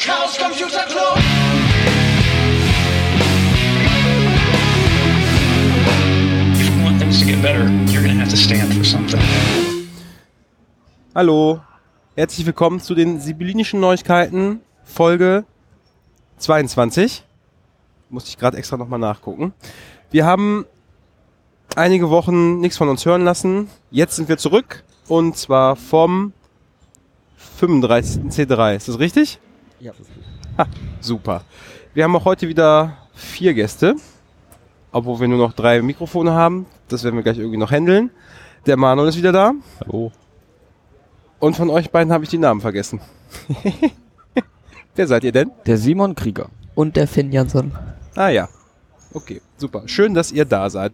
Chaos Computer Club. If you want things to get better, you're gonna have to stand for something. Hallo, herzlich willkommen zu den Sibyllinischen Neuigkeiten, Folge 22. Musste ich gerade extra nochmal nachgucken. Wir haben einige Wochen nichts von uns hören lassen. Jetzt sind wir zurück und zwar vom 35. C3. Ist das richtig? Ja. Ha, super. Wir haben auch heute wieder 4 Gäste, obwohl wir nur noch 3 Mikrofone haben. Das werden wir gleich irgendwie noch handeln. Der Manuel ist wieder da. Hallo. Und von euch beiden habe ich die Namen vergessen. Wer seid ihr denn? Der Simon Krieger. Und der Finn Jansson. Ah ja. Okay, super. Schön, dass ihr da seid.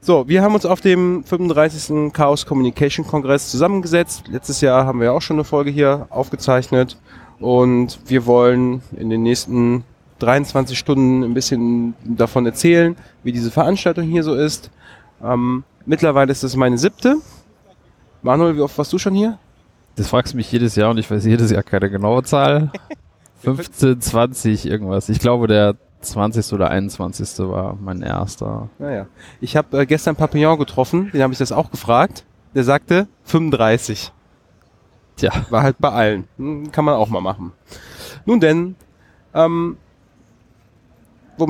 So, wir haben uns auf dem 35. Chaos Communication Kongress zusammengesetzt. Letztes Jahr haben wir ja auch schon eine Folge hier aufgezeichnet. Und wir wollen in den nächsten 23 Stunden ein bisschen davon erzählen, wie diese Veranstaltung hier so ist. Mittlerweile ist das meine 7. Manuel, wie oft warst du schon hier? Das fragst du mich jedes Jahr und ich weiß jedes Jahr keine genaue Zahl. 15, 20, irgendwas. Ich glaube, der 20. oder 21. war mein erster. Naja. Ich habe gestern Papillon getroffen, den habe ich das auch gefragt. Der sagte 35. Tja. War halt bei allen. Kann man auch mal machen. Nun denn, womit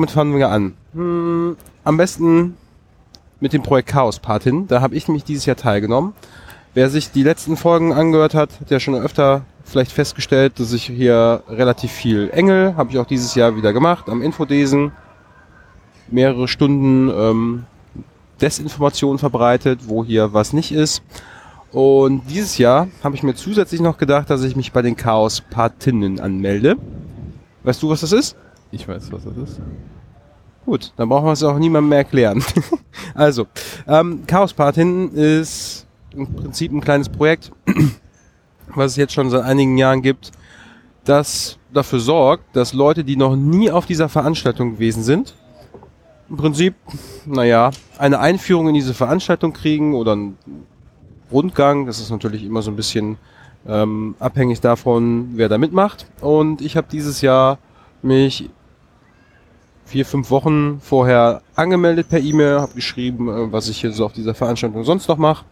fangen wir an? Am besten mit dem Projekt Chaos-Partnerinnen. Da habe ich nämlich dieses Jahr teilgenommen. Wer sich die letzten Folgen angehört hat, hat ja schon öfter vielleicht festgestellt, dass ich hier relativ viel Engel, habe ich auch dieses Jahr wieder gemacht, am Infodesen mehrere Stunden Desinformation verbreitet, wo hier was nicht ist. Und dieses Jahr habe ich mir zusätzlich noch gedacht, dass ich mich bei den Chaos-Partinnen anmelde. Weißt du, was das ist? Ich weiß, was das ist. Gut, dann brauchen wir es auch niemandem mehr erklären. Also, Chaos-Partinnen ist im Prinzip ein kleines Projekt, was es jetzt schon seit einigen Jahren gibt, das dafür sorgt, dass Leute, die noch nie auf dieser Veranstaltung gewesen sind, im Prinzip, naja, eine Einführung in diese Veranstaltung kriegen oder ein Rundgang, das ist natürlich immer so ein bisschen abhängig davon, wer da mitmacht. Und ich habe dieses Jahr mich 4-5 Wochen vorher angemeldet per E-Mail, habe geschrieben, was ich hier so auf dieser Veranstaltung sonst noch mache.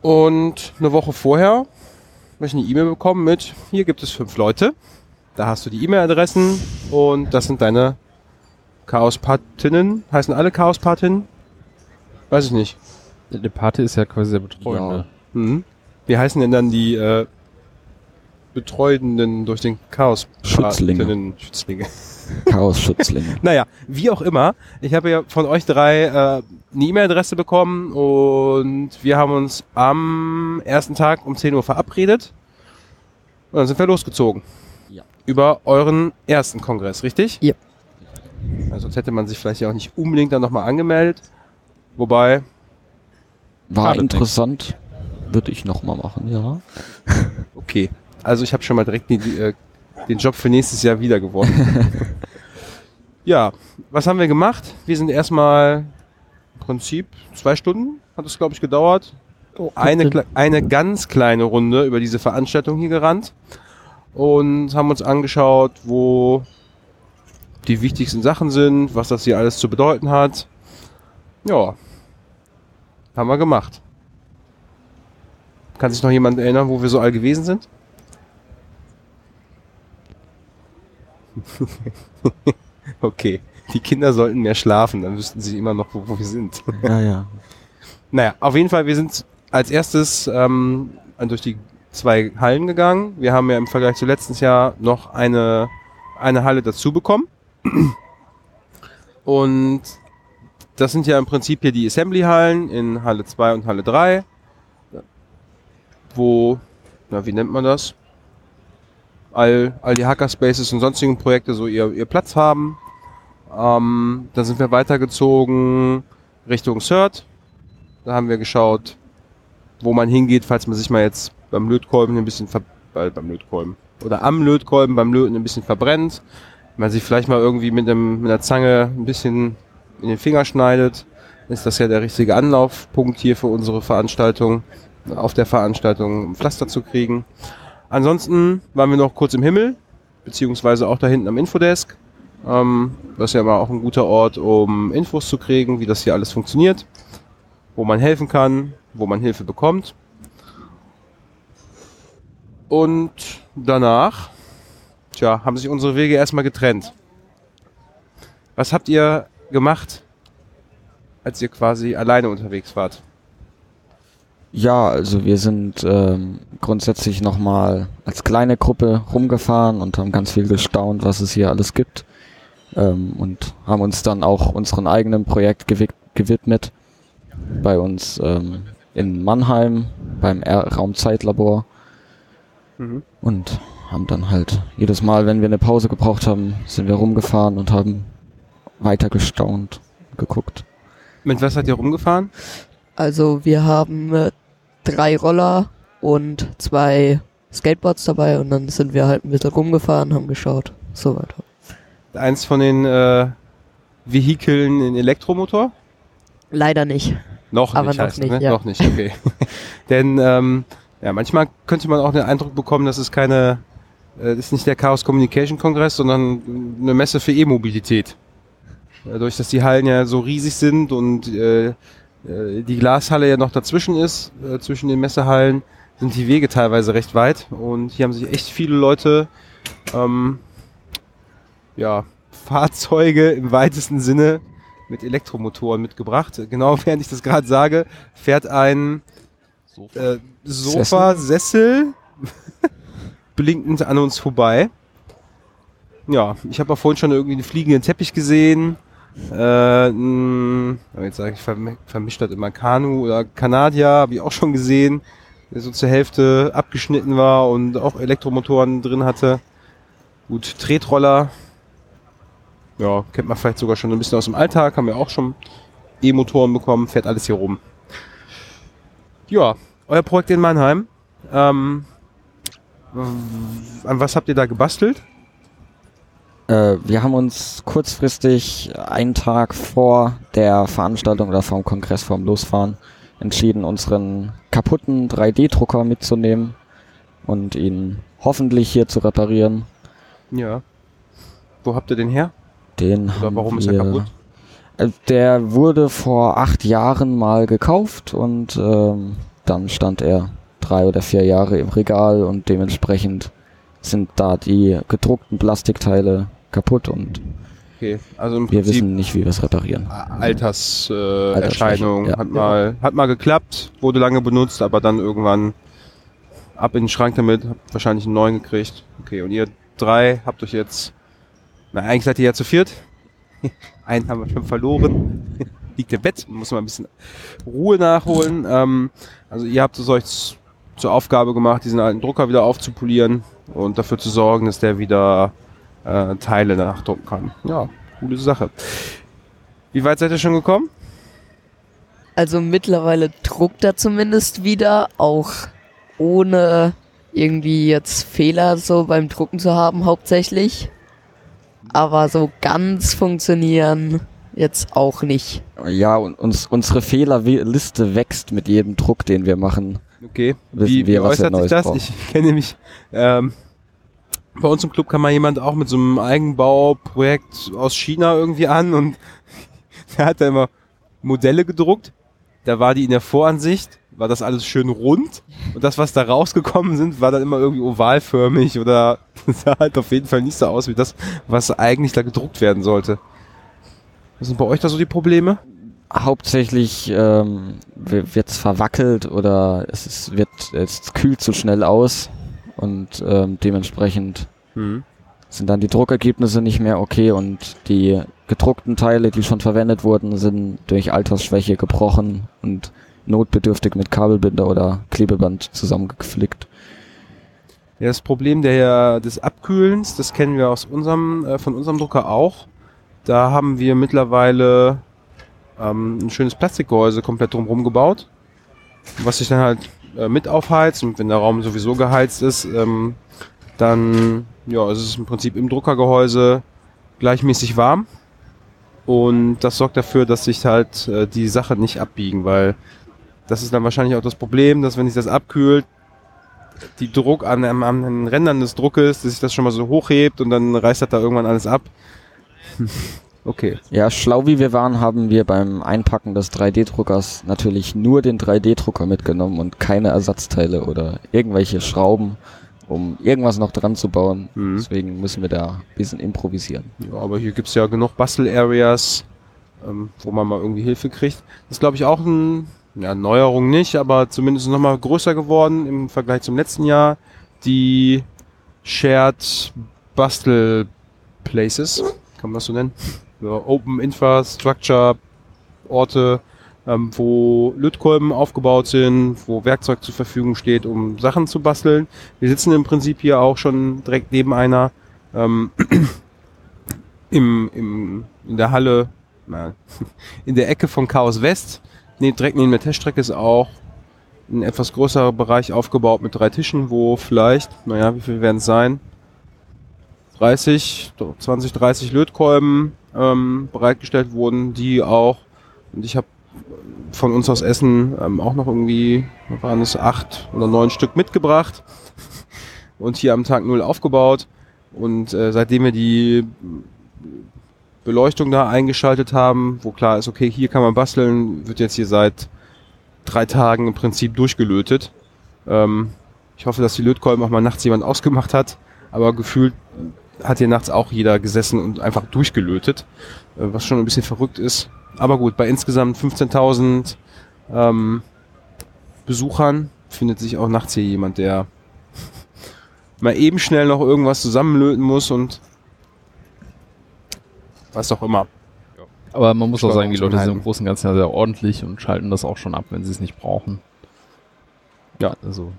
Und eine Woche vorher habe ich eine E-Mail bekommen mit, hier gibt es 5 Leute, da hast du die E-Mail-Adressen und das sind deine Chaos-Partinnen. Heißen alle Chaos-Partinnen? Weiß ich nicht. Eine Party ist ja quasi der Betreuende. Ja. Mhm. Wie heißen denn dann die Betreuenden durch den Chaos? Schützlinge. Chaos-Schützlinge. Naja, wie auch immer. Ich habe ja von euch 3 eine E-Mail-Adresse bekommen und wir haben uns am ersten Tag um 10 Uhr verabredet und dann sind wir losgezogen. Ja. Über euren ersten Kongress, richtig? Ja. Also sonst hätte man sich vielleicht ja auch nicht unbedingt dann nochmal angemeldet. Wobei... War interessant, würde ich nochmal machen, ja. Okay, also ich habe schon mal direkt den Job für nächstes Jahr wieder gewonnen. Ja, was haben wir gemacht? Wir sind erstmal im Prinzip 2 Stunden, hat es glaube ich gedauert, eine ganz kleine Runde über diese Veranstaltung hier gerannt und haben uns angeschaut, wo die wichtigsten Sachen sind, was das hier alles zu bedeuten hat. Ja. Haben wir gemacht. Kann sich noch jemand erinnern, wo wir so all gewesen sind? Okay, die Kinder sollten mehr schlafen, dann wüssten sie immer noch, wo wir sind. Naja. Naja, auf jeden Fall, wir sind als erstes durch die 2 Hallen gegangen. Wir haben ja im Vergleich zu letztes Jahr noch eine Halle dazu bekommen. Und das sind ja im Prinzip hier die Assembly-Hallen in Halle 2 und Halle 3, wo, wie nennt man das, all die Hackerspaces und sonstigen Projekte so ihr Platz haben. Dann sind wir weitergezogen Richtung CERT. Da haben wir geschaut, wo man hingeht, falls man sich mal jetzt beim Lötkolben ein bisschen beim Löten ein bisschen verbrennt. Wenn man sich vielleicht mal irgendwie mit einer Zange ein bisschen in den Finger schneidet, ist das ja der richtige Anlaufpunkt hier für unsere Veranstaltung, auf der Veranstaltung ein Pflaster zu kriegen. Ansonsten waren wir noch kurz im Himmel, beziehungsweise auch da hinten am Infodesk. Das ist ja immer auch ein guter Ort, um Infos zu kriegen, wie das hier alles funktioniert, wo man helfen kann, wo man Hilfe bekommt. Und danach, haben sich unsere Wege erstmal getrennt. Was habt ihr gemacht, als ihr quasi alleine unterwegs wart? Ja, also wir sind grundsätzlich nochmal als kleine Gruppe rumgefahren und haben ganz viel gestaunt, was es hier alles gibt. Und haben uns dann auch unserem eigenen Projekt gewidmet. Bei uns in Mannheim, beim Raumzeitlabor. Mhm. Und haben dann halt jedes Mal, wenn wir eine Pause gebraucht haben, sind wir rumgefahren und haben weiter gestaunt, geguckt. Mit was seid ihr rumgefahren? Also wir haben 3 Roller und 2 Skateboards dabei und dann sind wir halt ein bisschen rumgefahren, haben geschaut, so weiter. Eins von den Vehikeln in Elektromotor? Leider nicht. Noch nicht, okay. Denn manchmal könnte man auch den Eindruck bekommen, dass es das ist nicht der Chaos Communication Kongress, sondern eine Messe für E-Mobilität. Dadurch, dass die Hallen ja so riesig sind und die Glashalle ja noch dazwischen ist, zwischen den Messehallen, sind die Wege teilweise recht weit. Und hier haben sich echt viele Leute Fahrzeuge im weitesten Sinne mit Elektromotoren mitgebracht. Genau während ich das gerade sage, fährt ein Sessel blinkend an uns vorbei. Ja, ich habe auch vorhin schon irgendwie einen fliegenden Teppich gesehen. Jetzt sage ich, vermischt das immer Kanu oder Kanadier, habe ich auch schon gesehen, der so zur Hälfte abgeschnitten war und auch Elektromotoren drin hatte. Gut, Tretroller, kennt man vielleicht sogar schon ein bisschen aus dem Alltag, haben wir auch schon E-Motoren bekommen, fährt alles hier rum. Ja, euer Projekt in Mannheim, an was habt ihr da gebastelt? Wir haben uns kurzfristig einen Tag vor der Veranstaltung oder vom Kongress, vorm Losfahren, entschieden, unseren kaputten 3D-Drucker mitzunehmen und ihn hoffentlich hier zu reparieren. Ja. Wo habt ihr den her? Warum ist er kaputt? Der wurde vor 8 Jahren mal gekauft und dann stand er 3 oder 4 Jahre im Regal und dementsprechend sind da die gedruckten Plastikteile kaputt und wir wissen nicht, wie wir es reparieren. Alterserscheinung, hat mal geklappt, wurde lange benutzt, aber dann irgendwann ab in den Schrank damit, habt wahrscheinlich einen neuen gekriegt. Okay, und ihr 3 habt euch jetzt, eigentlich seid ihr ja zu 4. Einen haben wir schon verloren, liegt im Bett, muss mal ein bisschen Ruhe nachholen. Also ihr habt es euch zur Aufgabe gemacht, diesen alten Drucker wieder aufzupolieren und dafür zu sorgen, dass der wieder Teile nachdrucken kann. Ja, coole Sache. Wie weit seid ihr schon gekommen? Also mittlerweile druckt er zumindest wieder, auch ohne irgendwie jetzt Fehler so beim Drucken zu haben hauptsächlich. Aber so ganz funktionieren jetzt auch nicht. Ja, und unsere Fehlerliste wächst mit jedem Druck, den wir machen. Okay, wie äußert sich das? Ich kenne nämlich, bei uns im Club kam mal jemand auch mit so einem Eigenbauprojekt aus China irgendwie an und der hat da immer Modelle gedruckt, da war die in der Voransicht, war das alles schön rund und das, was da rausgekommen sind, war dann immer irgendwie ovalförmig oder sah halt auf jeden Fall nicht so aus wie das, was eigentlich da gedruckt werden sollte. Was sind bei euch da so die Probleme? Hauptsächlich wird's verwackelt oder es kühlt zu schnell aus und dementsprechend sind dann die Druckergebnisse nicht mehr okay und die gedruckten Teile, die schon verwendet wurden, sind durch Altersschwäche gebrochen und notbedürftig mit Kabelbinder oder Klebeband zusammengeflickt. Ja, das Problem des Abkühlens, das kennen wir aus von unserem Drucker auch. Da haben wir mittlerweile ein schönes Plastikgehäuse komplett drumherum gebaut, was sich dann halt mit aufheizt, und wenn der Raum sowieso geheizt ist, dann ist es im Prinzip im Druckergehäuse gleichmäßig warm und das sorgt dafür, dass sich halt die Sachen nicht abbiegen, weil das ist dann wahrscheinlich auch das Problem, dass wenn sich das abkühlt, die Druck an den Rändern des Druckes, dass sich das schon mal so hochhebt und dann reißt das da irgendwann alles ab. Okay. Ja, schlau wie wir waren, haben wir beim Einpacken des 3D-Druckers natürlich nur den 3D-Drucker mitgenommen und keine Ersatzteile oder irgendwelche Schrauben, um irgendwas noch dran zu bauen. Mhm. Deswegen müssen wir da ein bisschen improvisieren. Ja, aber hier gibt's ja genug Bastel-Areas, wo man mal irgendwie Hilfe kriegt. Das ist, glaube ich, auch eine Neuerung nicht, aber zumindest nochmal größer geworden im Vergleich zum letzten Jahr. Die Shared Bastel Places, kann man das so nennen? Open Infrastructure Orte, wo Lötkolben aufgebaut sind, wo Werkzeug zur Verfügung steht, um Sachen zu basteln. Wir sitzen im Prinzip hier auch schon direkt neben einer in der Halle, in der Ecke von Chaos West. Nee, direkt neben der Teststrecke ist auch ein etwas größerer Bereich aufgebaut mit 3 Tischen, wo vielleicht, wie viel werden es sein? 20, 30 Lötkolben bereitgestellt wurden, die auch, und ich habe von uns aus Essen auch noch irgendwie, waren es 8 oder 9 Stück mitgebracht und hier am Tag 0 aufgebaut. Und seitdem wir die Beleuchtung da eingeschaltet haben, wo klar ist, okay, hier kann man basteln, wird jetzt hier seit 3 Tagen im Prinzip durchgelötet. Ich hoffe, dass die Lötkolben auch mal nachts jemand ausgemacht hat, aber gefühlt hat hier nachts auch jeder gesessen und einfach durchgelötet, was schon ein bisschen verrückt ist. Aber gut, bei insgesamt 15.000 Besuchern findet sich auch nachts hier jemand, der mal eben schnell noch irgendwas zusammenlöten muss und was auch immer. Aber man muss auch sagen, die Leute sind im Großen und Ganzen ja sehr ordentlich und schalten das auch schon ab, wenn sie es nicht brauchen. Ja, also.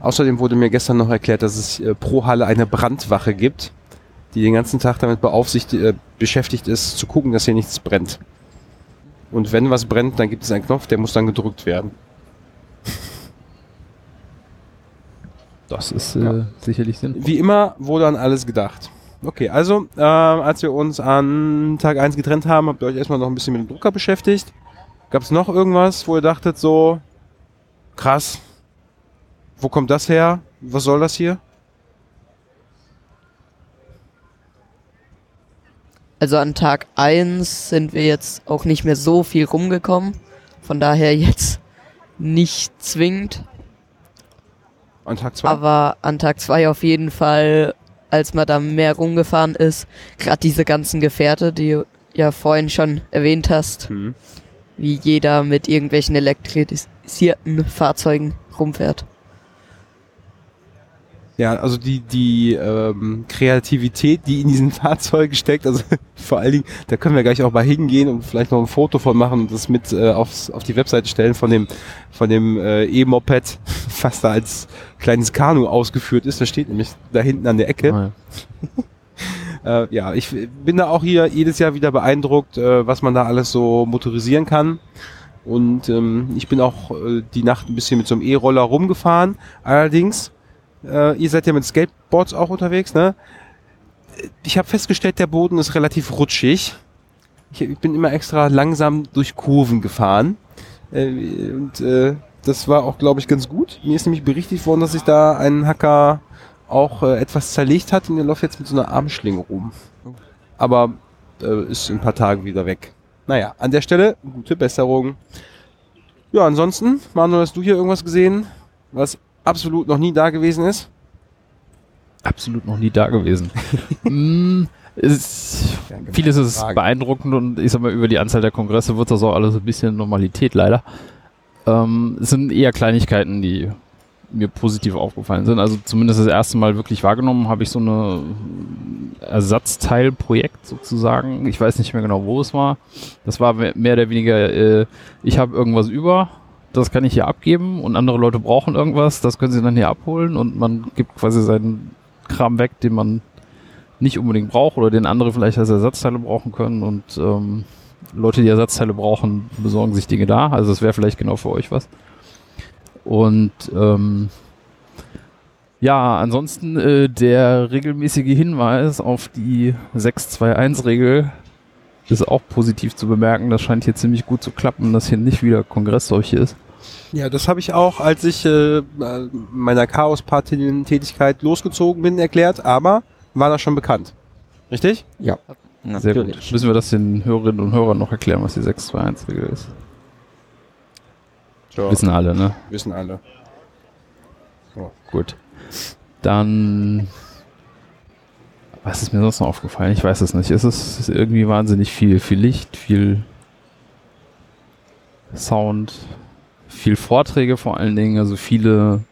Außerdem wurde mir gestern noch erklärt, dass es pro Halle eine Brandwache gibt, die den ganzen Tag damit beschäftigt ist, zu gucken, dass hier nichts brennt. Und wenn was brennt, dann gibt es einen Knopf, der muss dann gedrückt werden. Das ist sicherlich sinnvoll. Wie immer wurde an alles gedacht. Okay, also als wir uns an Tag 1 getrennt haben, habt ihr euch erstmal noch ein bisschen mit dem Drucker beschäftigt. Gab es noch irgendwas, wo ihr dachtet so, krass, wo kommt das her? Was soll das hier? Also an Tag 1 sind wir jetzt auch nicht mehr so viel rumgekommen. Von daher jetzt nicht zwingend. An Tag 2? Aber an Tag 2 auf jeden Fall, als man da mehr rumgefahren ist, gerade diese ganzen Gefährte, die du ja vorhin schon erwähnt hast, wie jeder mit irgendwelchen elektrisierten Fahrzeugen rumfährt. Ja, also die Kreativität, die in diesen Fahrzeugen steckt, also vor allen Dingen, da können wir gleich auch mal hingehen und vielleicht noch ein Foto von machen und das mit auf die Webseite stellen von dem E-Moped, was da als kleines Kanu ausgeführt ist. Das steht nämlich da hinten an der Ecke. Oh ja. Ja, ich bin da auch hier jedes Jahr wieder beeindruckt, was man da alles so motorisieren kann. Und ich bin auch die Nacht ein bisschen mit so einem E-Roller rumgefahren. Allerdings, ihr seid ja mit Skateboards auch unterwegs, ne? Ich habe festgestellt, der Boden ist relativ rutschig. Ich bin immer extra langsam durch Kurven gefahren. Und das war auch, glaube ich, ganz gut. Mir ist nämlich berichtet worden, dass sich da ein Hacker auch etwas zerlegt hat und der läuft jetzt mit so einer Armschlinge rum. Aber ist in ein paar Tagen wieder weg. Naja, an der Stelle gute Besserung. Ja, ansonsten, Manuel, hast du hier irgendwas gesehen, was absolut noch nie da gewesen ist? Absolut noch nie da gewesen. Vieles ist beeindruckend und ich sag mal, über die Anzahl der Kongresse wird das auch alles ein bisschen Normalität leider. Es sind eher Kleinigkeiten, die mir positiv aufgefallen sind. Also zumindest das erste Mal wirklich wahrgenommen habe ich so ein Ersatzteilprojekt sozusagen. Ich weiß nicht mehr genau, wo es war. Das war mehr oder weniger, ich habe irgendwas über, das kann ich hier abgeben und andere Leute brauchen irgendwas, das können sie dann hier abholen und man gibt quasi seinen Kram weg, den man nicht unbedingt braucht oder den andere vielleicht als Ersatzteile brauchen können und Leute, die Ersatzteile brauchen, besorgen sich Dinge da, also das wäre vielleicht genau für euch was. Und ja, ansonsten der regelmäßige Hinweis auf die 6-2-1-Regel ist auch positiv zu bemerken. Das scheint hier ziemlich gut zu klappen, dass hier nicht wieder Kongress solche ist. Ja, das habe ich auch, als ich meiner Chaos-Partnerinnen-Tätigkeit losgezogen bin, erklärt, aber war das schon bekannt. Richtig? Ja. Sehr gut. Müssen wir das den Hörerinnen und Hörern noch erklären, was die 6-2-1-Regel ist? Ja. Wissen alle, ne? Wissen alle. Oh. Gut. Dann... Was ist mir sonst noch aufgefallen? Ich weiß es nicht. Es ist irgendwie wahnsinnig viel. Viel Licht, viel Sound, viel Vorträge vor allen Dingen. Also viele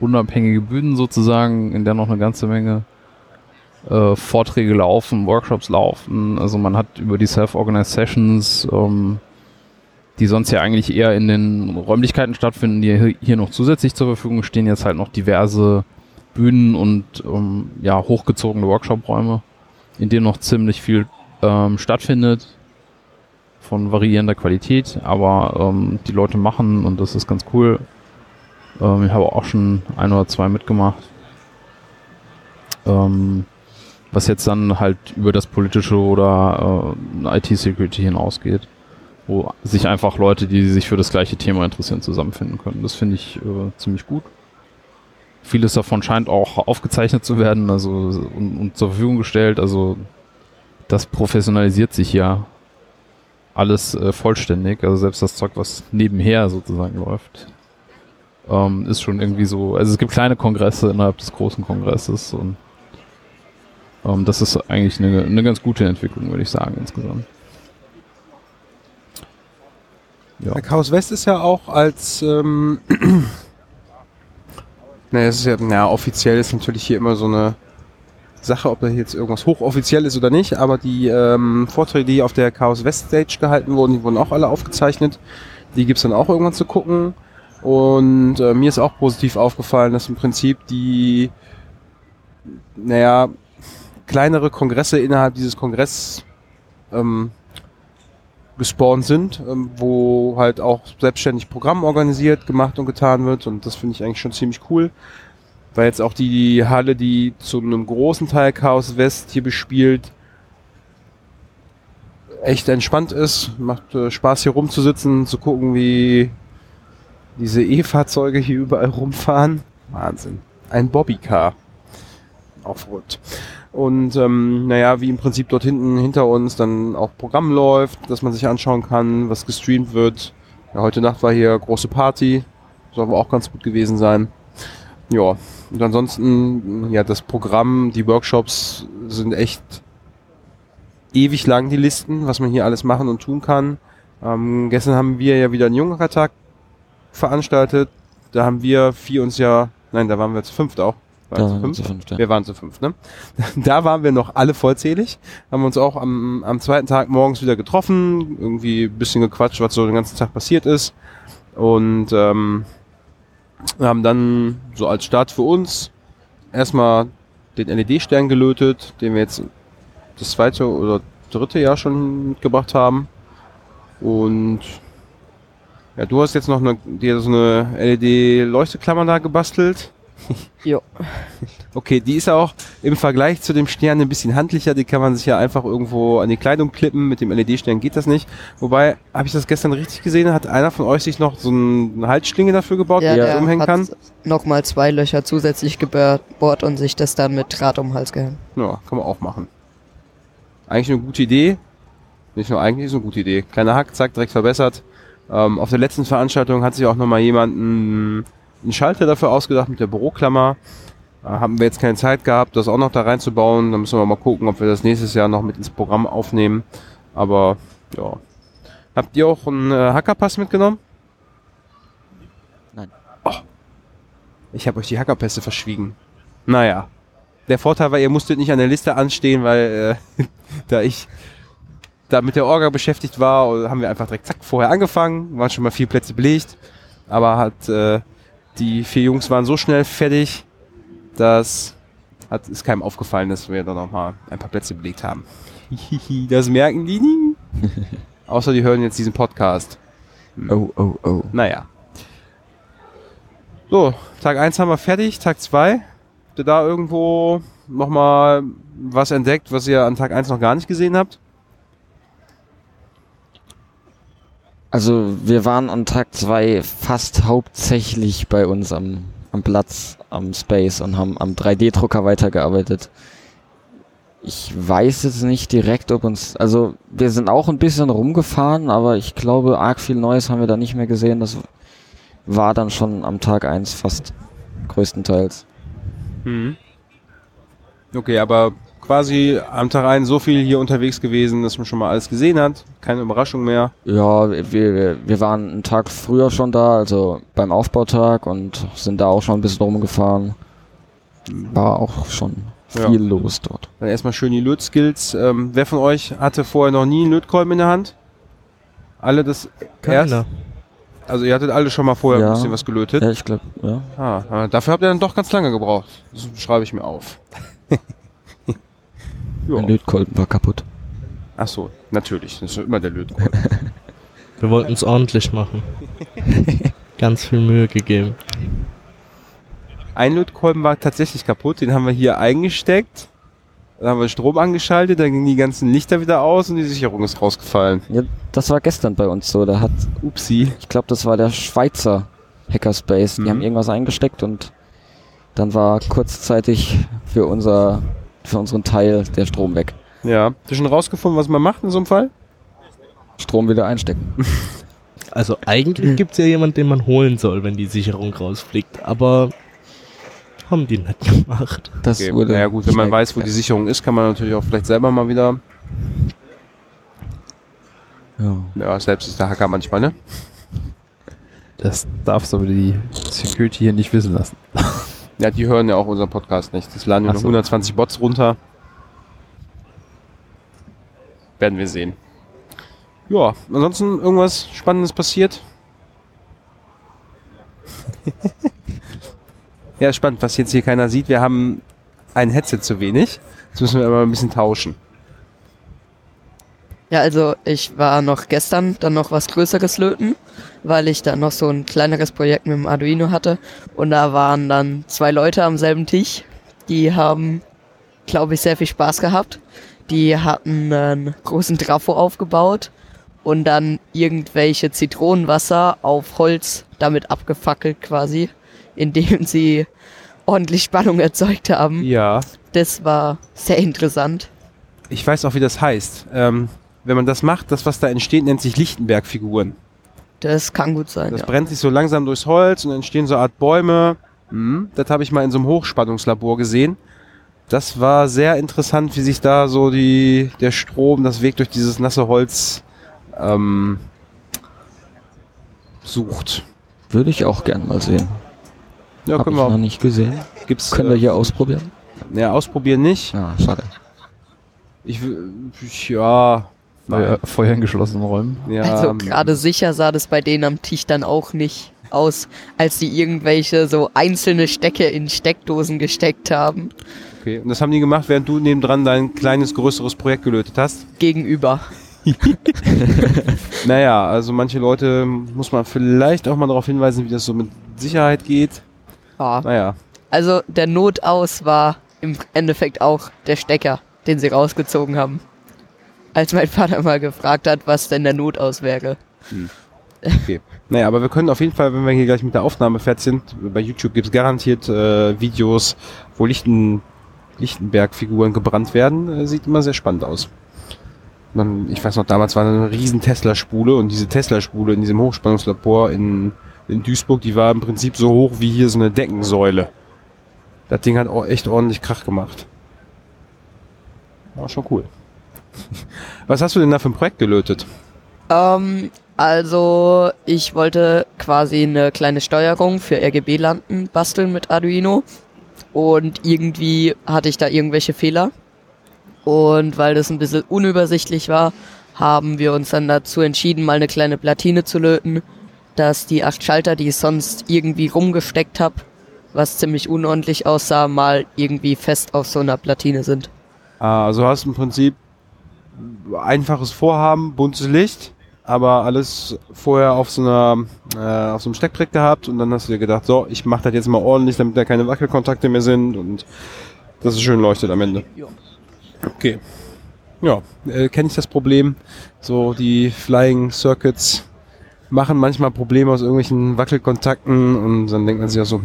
unabhängige Bühnen sozusagen, in der noch eine ganze Menge Vorträge laufen, Workshops laufen. Also man hat über die Self-Organized Sessions, die sonst ja eigentlich eher in den Räumlichkeiten stattfinden, die hier noch zusätzlich zur Verfügung stehen, jetzt halt noch diverse Bühnen und ja, hochgezogene Workshop-Räume, in denen noch ziemlich viel stattfindet, von variierender Qualität, aber die Leute machen und das ist ganz cool. Ich habe auch schon ein oder zwei mitgemacht. Was jetzt dann halt über das Politische oder IT-Security hinausgeht, wo sich einfach Leute, die sich für das gleiche Thema interessieren, zusammenfinden können. Das finde ich ziemlich gut. Vieles davon scheint auch aufgezeichnet zu werden, also und zur Verfügung gestellt. Also das professionalisiert sich ja alles vollständig. Also selbst das Zeug, was nebenher sozusagen läuft, ist schon irgendwie so. Also es gibt kleine Kongresse innerhalb des großen Kongresses und das ist eigentlich eine ganz gute Entwicklung, würde ich sagen, insgesamt. Ja. Der Chaos West ist ja auch als es ist ja, offiziell ist natürlich hier immer so eine Sache, ob da jetzt irgendwas hochoffiziell ist oder nicht, aber die Vorträge, die auf der Chaos West Stage gehalten wurden, die wurden auch alle aufgezeichnet. Die gibt's dann auch irgendwann zu gucken. Und mir ist auch positiv aufgefallen, dass im Prinzip die kleinere Kongresse innerhalb dieses Kongresses gespawnt sind, wo halt auch selbstständig Programm organisiert, gemacht und getan wird, und das finde ich eigentlich schon ziemlich cool, weil jetzt auch die Halle, die zu einem großen Teil Chaos West hier bespielt, echt entspannt ist, macht Spaß hier rumzusitzen, zu gucken, wie diese E-Fahrzeuge hier überall rumfahren. Wahnsinn. Ein Bobbycar. Auch verrückt. Und wie im Prinzip dort hinten hinter uns dann auch Programm läuft, dass man sich anschauen kann, was gestreamt wird. Ja, heute Nacht war hier große Party, soll aber auch ganz gut gewesen sein. Ja, und ansonsten, ja, das Programm, die Workshops sind echt ewig lang, die Listen, was man hier alles machen und tun kann. Gestern haben wir ja wieder einen Jungertag veranstaltet. Da haben wir da waren wir zu fünft auch. Wir waren zu fünf, ne? Da waren wir noch alle vollzählig, haben uns auch am zweiten Tag morgens wieder getroffen, irgendwie ein bisschen gequatscht, was so den ganzen Tag passiert ist, und haben dann so als Start für uns erstmal den LED-Stern gelötet, den wir jetzt das zweite oder dritte Jahr schon mitgebracht haben, und ja, du hast jetzt noch dir so eine LED-Leuchteklammer da gebastelt. Jo. Okay, die ist auch im Vergleich zu dem Stern ein bisschen handlicher, die kann man sich ja einfach irgendwo an die Kleidung klippen, mit dem LED-Stern geht das nicht. Wobei, habe ich das gestern richtig gesehen, hat einer von euch sich noch so eine Halsschlinge dafür gebaut, die man umhängen kann? Ja, nochmal 2 Löcher zusätzlich gebohrt und sich das dann mit Draht um den Hals gehängt. Ja, kann man auch machen. Eigentlich eine gute Idee. Nicht nur eigentlich, ist eine gute Idee. Kleiner Hack, zack, direkt verbessert. Auf der letzten Veranstaltung hat sich auch nochmal jemanden einen Schalter dafür ausgedacht mit der Büroklammer. Haben wir jetzt keine Zeit gehabt, das auch noch da reinzubauen. Da müssen wir mal gucken, ob wir das nächstes Jahr noch mit ins Programm aufnehmen. Aber ja. Habt ihr auch einen Hackerpass mitgenommen? Nein. Oh. Ich habe euch die Hackerpässe verschwiegen. Naja. Der Vorteil war, ihr musstet nicht an der Liste anstehen, weil da ich da mit der Orga beschäftigt war, haben wir einfach direkt zack vorher angefangen. Waren schon mal 4 Plätze belegt. Aber die 4 Jungs waren so schnell fertig, dass es keinem aufgefallen, dass wir da nochmal ein paar Plätze belegt haben. Das merken die nie. Außer die hören jetzt diesen Podcast. Oh. Naja. So, Tag 1 haben wir fertig, Tag 2. Habt ihr da irgendwo nochmal was entdeckt, was ihr an Tag 1 noch gar nicht gesehen habt? Also wir waren an Tag 2 fast hauptsächlich bei uns am Platz, am Space und haben am 3D-Drucker weitergearbeitet. Ich weiß jetzt nicht direkt, ob uns... Also wir sind auch ein bisschen rumgefahren, aber ich glaube, arg viel Neues haben wir da nicht mehr gesehen. Das war dann schon am Tag 1 fast größtenteils. Mhm. Okay, aber quasi am Tag 1 so viel hier unterwegs gewesen, dass man schon mal alles gesehen hat. Keine Überraschung mehr. Ja, wir waren einen Tag früher schon da, also beim Aufbautag, und sind da auch schon ein bisschen rumgefahren. War auch schon... viel los dort. Dann erstmal schön die Lötskills. Wer von euch hatte vorher noch nie einen Lötkolben in der Hand? Alle das erst? Also ihr hattet alle schon mal vorher ein bisschen was gelötet? Ja, ich glaube, ja. Dafür habt ihr dann doch ganz lange gebraucht. Das schreibe ich mir auf. Der Lötkolben war kaputt. Ach so, natürlich. Das ist immer der Lötkolben. Wir wollten es ordentlich machen. Ganz viel Mühe gegeben. Ein Lötkolben war tatsächlich kaputt, den haben wir hier eingesteckt, dann haben wir Strom angeschaltet, dann gingen die ganzen Lichter wieder aus und die Sicherung ist rausgefallen. Ja, das war gestern bei uns so, da hat, ich glaube, das war der Schweizer Hackerspace, die haben irgendwas eingesteckt und dann war kurzzeitig für unseren Teil der Strom weg. Ja, hast du schon rausgefunden, was man macht in so einem Fall? Strom wieder einstecken. Also eigentlich gibt es ja jemanden, den man holen soll, wenn die Sicherung rausfliegt, aber... haben die nicht gemacht. Das wurde ja gut, wenn man weiß, wo die Sicherung ist, kann man natürlich auch vielleicht selber mal wieder... Ja, selbst ist der Hacker manchmal, ne? Das darfst du aber die Security hier nicht wissen lassen. Ja, die hören ja auch unseren Podcast nicht. Das laden wir noch 120 Bots runter. Werden wir sehen. Ja, ansonsten irgendwas Spannendes passiert? Ja, spannend, was jetzt hier keiner sieht. Wir haben ein Headset zu wenig. Jetzt müssen wir aber ein bisschen tauschen. Ja, also ich war noch gestern dann noch was Größeres löten, weil ich dann noch so ein kleineres Projekt mit dem Arduino hatte. Und da waren dann 2 Leute am selben Tisch. Die haben, glaube ich, sehr viel Spaß gehabt. Die hatten einen großen Trafo aufgebaut und dann irgendwelche Zitronenwasser auf Holz damit abgefackelt quasi, indem sie ordentlich Spannung erzeugt haben. Ja. Das war sehr interessant. Ich weiß auch, wie das heißt. Wenn man das macht, das, was da entsteht, nennt sich Lichtenberg-Figuren. Das kann gut sein, Das brennt sich so langsam durchs Holz und entstehen so eine Art Bäume. Das habe ich mal in so einem Hochspannungslabor gesehen. Das war sehr interessant, wie sich da so der Strom, das Weg durch dieses nasse Holz sucht. Würde ich auch gern mal sehen. Ja, können wir auch. Noch nicht gesehen. Können wir hier ausprobieren? Ja, ausprobieren nicht. Ah, schade. Feuer in geschlossenen Räumen. Ja, also gerade sicher sah das bei denen am Tisch dann auch nicht aus, als die irgendwelche so einzelne Stecke in Steckdosen gesteckt haben. Okay, und das haben die gemacht, während du nebendran dein kleines, größeres Projekt gelötet hast? Gegenüber. Naja, also manche Leute muss man vielleicht auch mal darauf hinweisen, wie das so mit Sicherheit geht. Ah. Naja. Also der Notaus war im Endeffekt auch der Stecker, den sie rausgezogen haben. Als mein Vater mal gefragt hat, was denn der Notaus wäre. Okay. Naja, aber wir können auf jeden Fall, wenn wir hier gleich mit der Aufnahme fertig sind, bei YouTube gibt es garantiert Videos, wo Lichtenberg-Figuren gebrannt werden. Sieht immer sehr spannend aus. Ich weiß noch, damals war eine riesen Tesla-Spule und diese Tesla-Spule in diesem Hochspannungslabor in Duisburg, die war im Prinzip so hoch wie hier so eine Deckensäule. Das Ding hat auch echt ordentlich Krach gemacht. War schon cool. Was hast du denn da für ein Projekt gelötet? Also ich wollte quasi eine kleine Steuerung für RGB-Lampen basteln mit Arduino und irgendwie hatte ich da irgendwelche Fehler. Und weil das ein bisschen unübersichtlich war, haben wir uns dann dazu entschieden, mal eine kleine Platine zu löten, dass die 8 Schalter, die ich sonst irgendwie rumgesteckt habe, was ziemlich unordentlich aussah, mal irgendwie fest auf so einer Platine sind. Also hast du im Prinzip einfaches Vorhaben, buntes Licht, aber alles vorher auf so einem Steckbrick gehabt und dann hast du dir gedacht, so, ich mache das jetzt mal ordentlich, damit da keine Wackelkontakte mehr sind und dass es schön leuchtet am Ende. Ja. Okay. Ja, kenne ich das Problem. So die Flying Circuits machen manchmal Probleme aus irgendwelchen Wackelkontakten und dann denkt man sich auch so,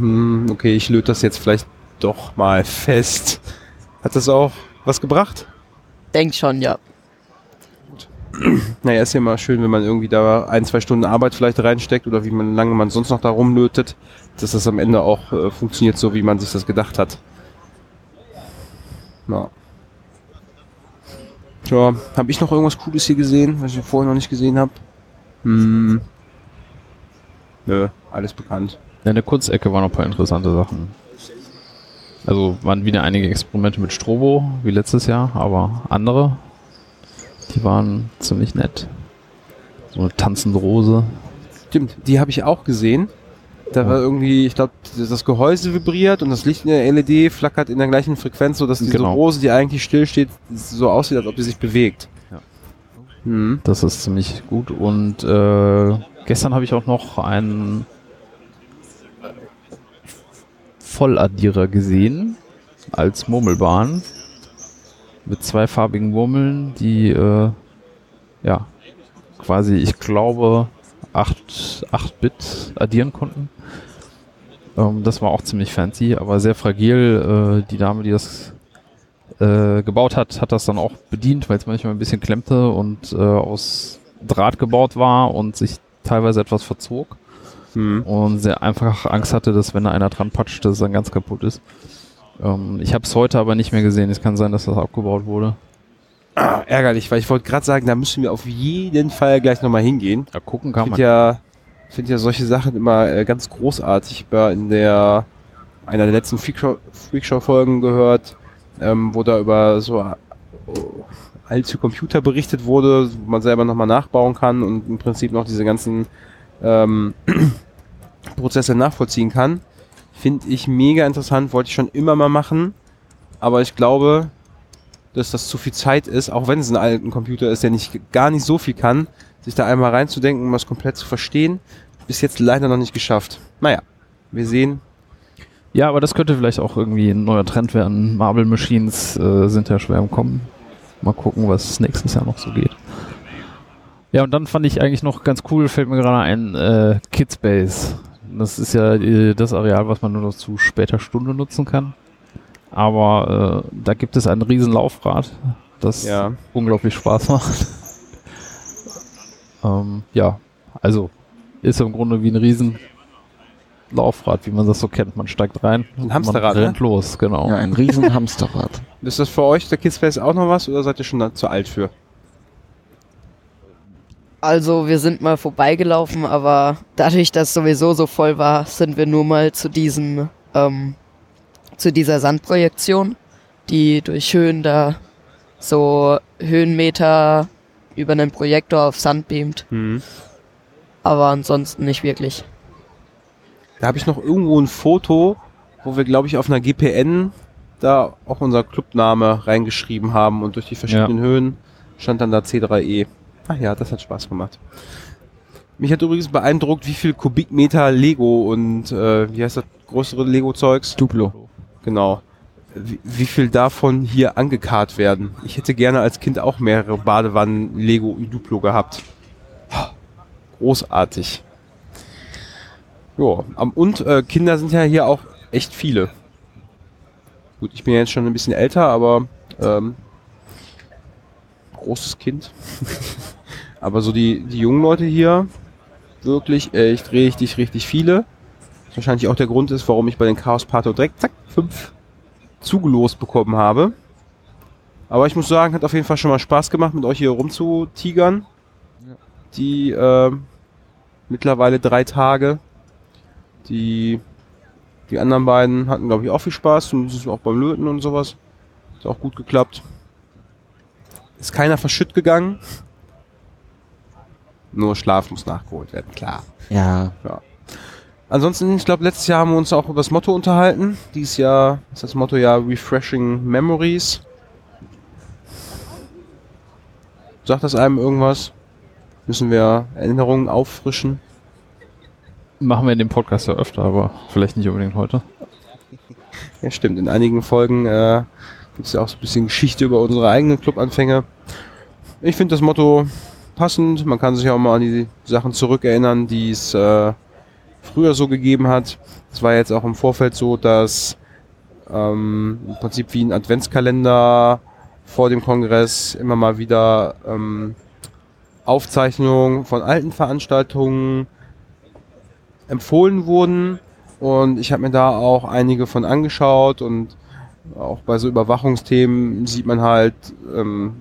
okay, ich löte das jetzt vielleicht doch mal fest. Hat das auch was gebracht? Denk schon, ja. Gut. Naja, ist ja immer schön, wenn man irgendwie da 1-2 Stunden Arbeit vielleicht reinsteckt oder wie lange man sonst noch da rumlötet, dass das am Ende auch funktioniert, so wie man sich das gedacht hat. Na. Ja, habe ich noch irgendwas Cooles hier gesehen, was ich vorher noch nicht gesehen habe? Nö, alles bekannt. Ja, in der Kurzecke waren noch ein paar interessante Sachen. Also waren wieder einige Experimente mit Strobo, wie letztes Jahr, aber andere, die waren ziemlich nett. So eine tanzende Rose. Stimmt, die habe ich auch gesehen. Da war irgendwie, ich glaube, das Gehäuse vibriert und das Licht in der LED flackert in der gleichen Frequenz, sodass diese Rose, die eigentlich still steht, so aussieht, als ob sie sich bewegt. Ja. Mhm. Das ist ziemlich gut. Und gestern habe ich auch noch einen Volladdierer gesehen als Murmelbahn mit zwei farbigen Murmeln, die ja quasi, ich glaube, 8-Bit addieren konnten. Das war auch ziemlich fancy, aber sehr fragil. Die Dame, die das gebaut hat, hat das dann auch bedient, weil es manchmal ein bisschen klemmte und aus Draht gebaut war und sich teilweise etwas verzog. Und sehr einfach Angst hatte, dass wenn da einer dran patscht, dass es dann ganz kaputt ist. Ich habe es heute aber nicht mehr gesehen. Es kann sein, dass das abgebaut wurde. Ah, ärgerlich, weil ich wollte gerade sagen, da müssen wir auf jeden Fall gleich nochmal hingehen. Ja, gucken kann man. Ich finde ja solche Sachen immer ganz großartig. Ich habe in einer der letzten Freakshow-Folgen gehört, wo da über so alte Computer berichtet wurde, wo man selber nochmal nachbauen kann und im Prinzip noch diese ganzen Prozesse nachvollziehen kann. Finde ich mega interessant, wollte ich schon immer mal machen, aber ich glaube, dass das zu viel Zeit ist, auch wenn es ein alten Computer ist, der gar nicht so viel kann, sich da einmal reinzudenken, um das komplett zu verstehen, bis jetzt leider noch nicht geschafft. Naja, wir sehen. Ja, aber das könnte vielleicht auch irgendwie ein neuer Trend werden. Marble Machines sind ja schwer im Kommen. Mal gucken, was nächstes Jahr noch so geht. Ja, und dann fand ich eigentlich noch ganz cool, fällt mir gerade ein, Kids Base. Das ist ja das Areal, was man nur noch zu später Stunde nutzen kann. Aber da gibt es ein riesen Laufrad, das unglaublich Spaß macht. Ja, also ist im Grunde wie ein riesen Laufrad, wie man das so kennt. Man steigt rein, ein Hamsterrad, man rennt los, genau. Ja, ein riesen Hamsterrad. Ist das für euch, der Kidspace, auch noch was oder seid ihr schon zu alt für? Also wir sind mal vorbeigelaufen, aber dadurch, dass sowieso so voll war, sind wir nur mal zu diesem... zu dieser Sandprojektion, die durch Höhen da so Höhenmeter über einen Projektor auf Sand beamt. Aber ansonsten nicht wirklich. Da habe ich noch irgendwo ein Foto, wo wir, glaube ich, auf einer GPN da auch unser Clubname reingeschrieben haben und durch die verschiedenen Höhen stand dann da C3E. Ach ja, das hat Spaß gemacht. Mich hat übrigens beeindruckt, wie viel Kubikmeter Lego und wie heißt das größere Lego-Zeugs? Duplo. Genau. Wie viel davon hier angekarrt werden. Ich hätte gerne als Kind auch mehrere Badewannen Lego und Duplo gehabt. Großartig. Jo, und Kinder sind ja hier auch echt viele. Gut, ich bin ja jetzt schon ein bisschen älter, aber großes Kind. Aber so die jungen Leute hier, wirklich echt richtig, richtig viele. Was wahrscheinlich auch der Grund ist, warum ich bei den Chaos-Partnerinnen direkt 5 zugelost bekommen habe. Aber ich muss sagen, hat auf jeden Fall schon mal Spaß gemacht, mit euch hier rumzutigern. Ja. Die mittlerweile 3 Tage. Die anderen beiden hatten, glaube ich, auch viel Spaß. Und das ist auch beim Löten und sowas. Ist auch gut geklappt. Ist keiner verschütt gegangen. Nur Schlaf muss nachgeholt werden, klar. Ja. Ansonsten, ich glaube, letztes Jahr haben wir uns auch über das Motto unterhalten. Dieses Jahr ist das Motto ja Refreshing Memories. Sagt das einem irgendwas? Müssen wir Erinnerungen auffrischen? Machen wir in dem Podcast ja öfter, aber vielleicht nicht unbedingt heute. Ja, stimmt. In einigen Folgen gibt es ja auch so ein bisschen Geschichte über unsere eigenen Clubanfänge. Ich finde das Motto passend. Man kann sich auch mal an die Sachen zurückerinnern, die es früher so gegeben hat. Es war jetzt auch im Vorfeld so, dass im Prinzip wie ein Adventskalender vor dem Kongress immer mal wieder Aufzeichnungen von alten Veranstaltungen empfohlen wurden. Und ich habe mir da auch einige von angeschaut, und auch bei so Überwachungsthemen sieht man halt,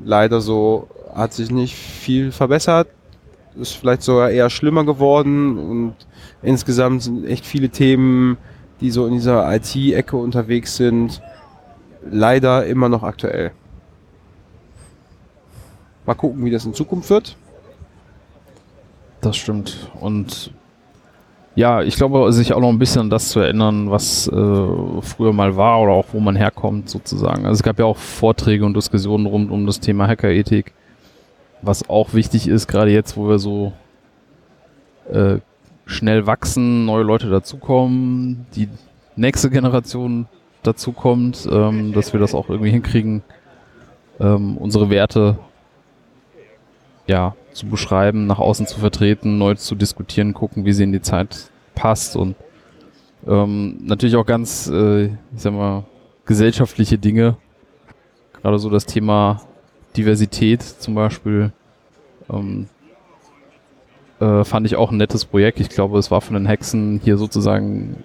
leider so, hat sich nicht viel verbessert, ist vielleicht sogar eher schlimmer geworden, und insgesamt sind echt viele Themen, die so in dieser IT-Ecke unterwegs sind, leider immer noch aktuell. Mal gucken, wie das in Zukunft wird. Das stimmt. Und ja, ich glaube, sich auch noch ein bisschen an das zu erinnern, was früher mal war oder auch wo man herkommt sozusagen. Also es gab ja auch Vorträge und Diskussionen rund um das Thema Hackerethik, was auch wichtig ist, gerade jetzt, wo wir so schnell wachsen, neue Leute dazukommen, die nächste Generation dazukommt, dass wir das auch irgendwie hinkriegen, unsere Werte ja zu beschreiben, nach außen zu vertreten, neu zu diskutieren, gucken, wie sie in die Zeit passt, und natürlich auch ganz, ich sag mal, gesellschaftliche Dinge, gerade so das Thema Diversität zum Beispiel, fand ich auch ein nettes Projekt. Ich glaube, es war von den Hexen hier sozusagen,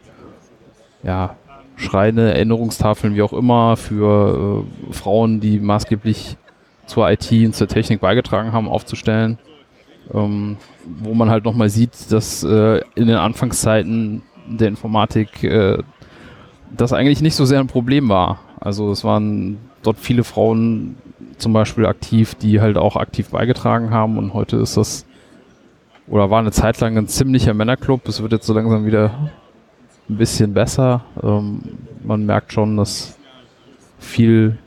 ja, Schreine, Erinnerungstafeln, wie auch immer, für Frauen, die maßgeblich zur IT und zur Technik beigetragen haben, aufzustellen, wo man halt nochmal sieht, dass in den Anfangszeiten der Informatik das eigentlich nicht so sehr ein Problem war. Also es waren dort viele Frauen zum Beispiel aktiv, die halt auch aktiv beigetragen haben, und heute ist das, oder war eine Zeit lang ein ziemlicher Männerclub. Es wird jetzt so langsam wieder ein bisschen besser. Man merkt schon, dass viel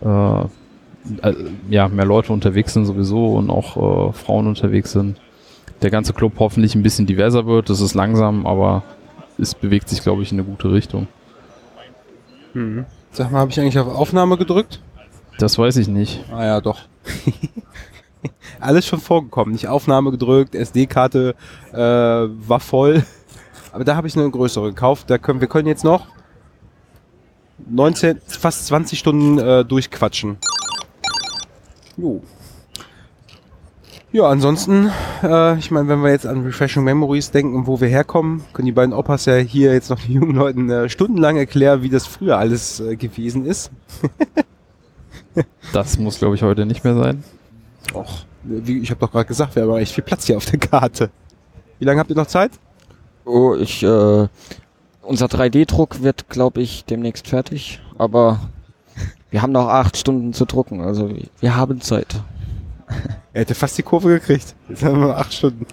ja, mehr Leute unterwegs sind sowieso, und auch Frauen unterwegs sind. Der ganze Club hoffentlich ein bisschen diverser wird. Das ist langsam, aber es bewegt sich, glaube ich, in eine gute Richtung. Mhm. Sag mal, habe ich eigentlich auf Aufnahme gedrückt? Das weiß ich nicht. Ah ja, doch. Alles schon vorgekommen. Nicht Aufnahme gedrückt, SD-Karte war voll. Aber da habe ich eine größere gekauft. Da können, wir können jetzt noch 19, fast 20 Stunden durchquatschen. Jo. Ja, ansonsten, ich meine, wenn wir jetzt an Refreshing Memories denken, wo wir herkommen, können die beiden Opas ja hier jetzt noch den jungen Leuten stundenlang erklären, wie das früher alles gewesen ist. Das muss, glaube ich, heute nicht mehr sein. Och, ich habe doch gerade gesagt, wir haben echt viel Platz hier auf der Karte. Wie lange habt ihr noch Zeit? Oh, unser 3D-Druck wird, glaube ich, demnächst fertig, aber wir haben noch 8 Stunden zu drucken, also wir haben Zeit. Er hätte fast die Kurve gekriegt. Jetzt haben wir noch 8 Stunden.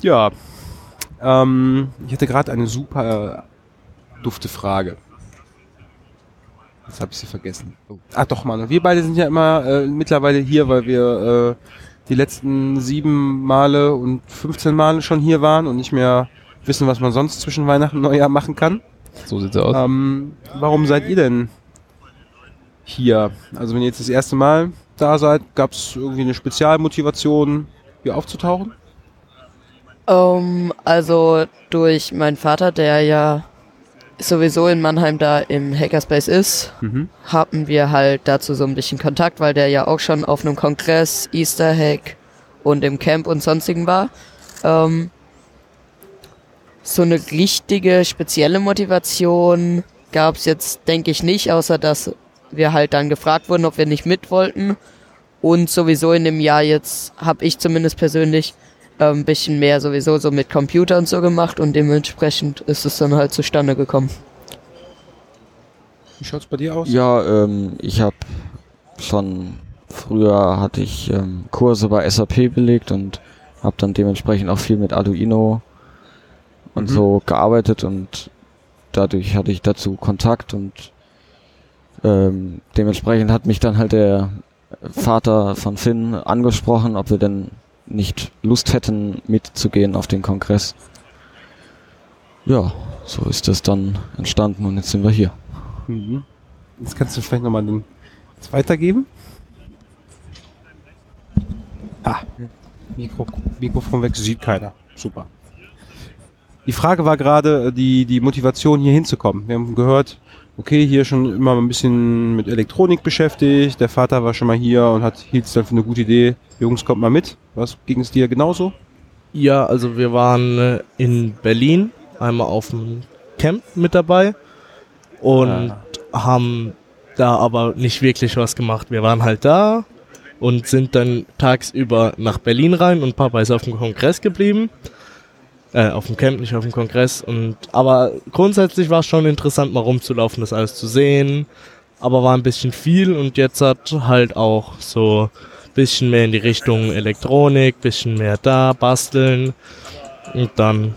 Ja, ich hatte gerade eine super dufte Frage. Jetzt habe ich sie vergessen. Oh. Ah doch, Manu, wir beide sind ja immer mittlerweile hier, weil wir die letzten 7 Male und 15 Male schon hier waren und nicht mehr wissen, was man sonst zwischen Weihnachten und Neujahr machen kann. So sieht's aus. Warum seid ihr denn hier? Also wenn ihr jetzt das erste Mal da seid, gab es irgendwie eine Spezialmotivation, hier aufzutauchen? Also durch meinen Vater, der ja sowieso in Mannheim da im Hackerspace ist, haben wir halt dazu so ein bisschen Kontakt, weil der ja auch schon auf einem Kongress, Easter Hack und im Camp und sonstigen war. So eine richtige, spezielle Motivation gab's jetzt, denke ich, nicht, außer dass wir halt dann gefragt wurden, ob wir nicht mit wollten. Und sowieso in dem Jahr jetzt habe ich zumindest persönlich ein bisschen mehr sowieso so mit Computer und so gemacht, und dementsprechend ist es dann halt zustande gekommen. Wie schaut's bei dir aus? Ja, ich habe schon früher hatte ich Kurse bei SAP belegt und habe dann dementsprechend auch viel mit Arduino und so gearbeitet, und dadurch hatte ich dazu Kontakt, und dementsprechend hat mich dann halt der Vater von Finn angesprochen, ob wir denn nicht Lust hätten, mitzugehen auf den Kongress. Ja, so ist das dann entstanden, und jetzt sind wir hier. Mhm. Jetzt kannst du vielleicht nochmal den weitergeben. Ha, Mikrofon weg, sieht keiner. Super. Die Frage war gerade die Motivation, hier hinzukommen. Wir haben gehört, okay, hier schon immer ein bisschen mit Elektronik beschäftigt. Der Vater war schon mal hier und hielt es dann für eine gute Idee. Jungs, kommt mal mit. Was, ging es dir genauso? Ja, also wir waren in Berlin einmal auf dem Camp mit dabei und haben da aber nicht wirklich was gemacht. Wir waren halt da und sind dann tagsüber nach Berlin rein und Papa ist auf dem Kongress geblieben. Auf dem Camp, nicht auf dem Kongress. Aber grundsätzlich war es schon interessant, mal rumzulaufen, das alles zu sehen. Aber war ein bisschen viel und jetzt hat halt auch so ein bisschen mehr in die Richtung Elektronik, bisschen mehr da, basteln. Und dann